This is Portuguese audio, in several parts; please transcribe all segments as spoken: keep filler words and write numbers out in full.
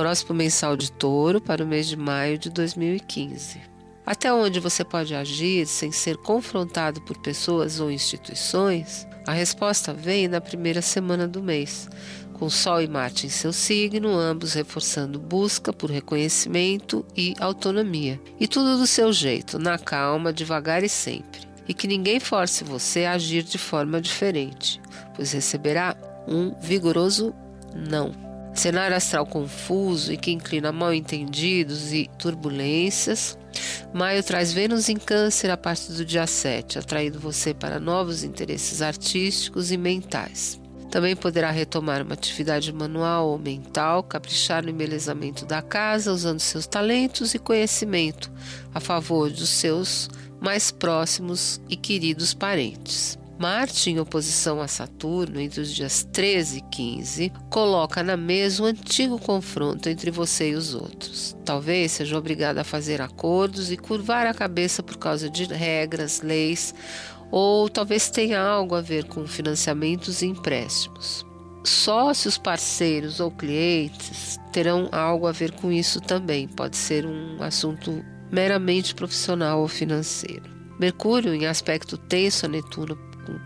horóscopo mensal de Touro para o mês de maio de dois mil e quinze. Até onde você pode agir sem ser confrontado por pessoas ou instituições? A resposta vem na primeira semana do mês, com Sol e Marte em seu signo, ambos reforçando busca por reconhecimento e autonomia. E tudo do seu jeito, na calma, devagar e sempre. E que ninguém force você a agir de forma diferente, pois receberá um vigoroso não. Cenário astral confuso e que inclina mal-entendidos e turbulências. Maio traz Vênus em Câncer a partir do dia sete, atraindo você para novos interesses artísticos e mentais. Também poderá retomar uma atividade manual ou mental, caprichar no embelezamento da casa, usando seus talentos e conhecimento a favor dos seus mais próximos e queridos parentes. Marte, em oposição a Saturno, entre os dias treze e quinze, coloca na mesa o antigo confronto entre você e os outros. Talvez seja obrigado a fazer acordos e curvar a cabeça por causa de regras, leis, ou talvez tenha algo a ver com financiamentos e empréstimos. Sócios, parceiros ou clientes terão algo a ver com isso também. Pode ser um assunto meramente profissional ou financeiro. Mercúrio, em aspecto tenso a Netuno,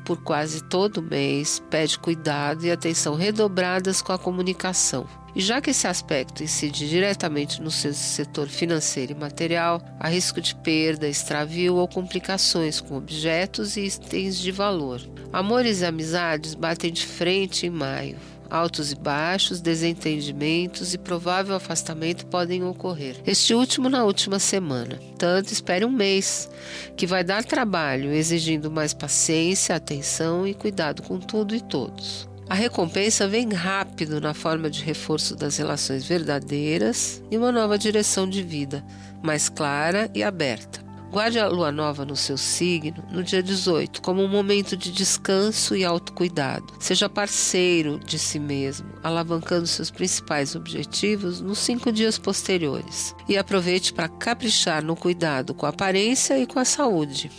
por quase todo mês, pede cuidado e atenção redobradas com a comunicação. E já que esse aspecto incide diretamente no seu setor financeiro e material, há risco de perda, extravio ou complicações com objetos e itens de valor. Amores e amizades batem de frente em maio. Altos e baixos, desentendimentos e provável afastamento podem ocorrer. Este último na última semana. Tanto espere um mês, que vai dar trabalho, exigindo mais paciência, atenção e cuidado com tudo e todos. A recompensa vem rápido na forma de reforço das relações verdadeiras e uma nova direção de vida, mais clara e aberta. Guarde a lua nova no seu signo no dia dezoito, como um momento de descanso e autocuidado. Seja parceiro de si mesmo, alavancando seus principais objetivos nos cinco dias posteriores. E aproveite para caprichar no cuidado com a aparência e com a saúde.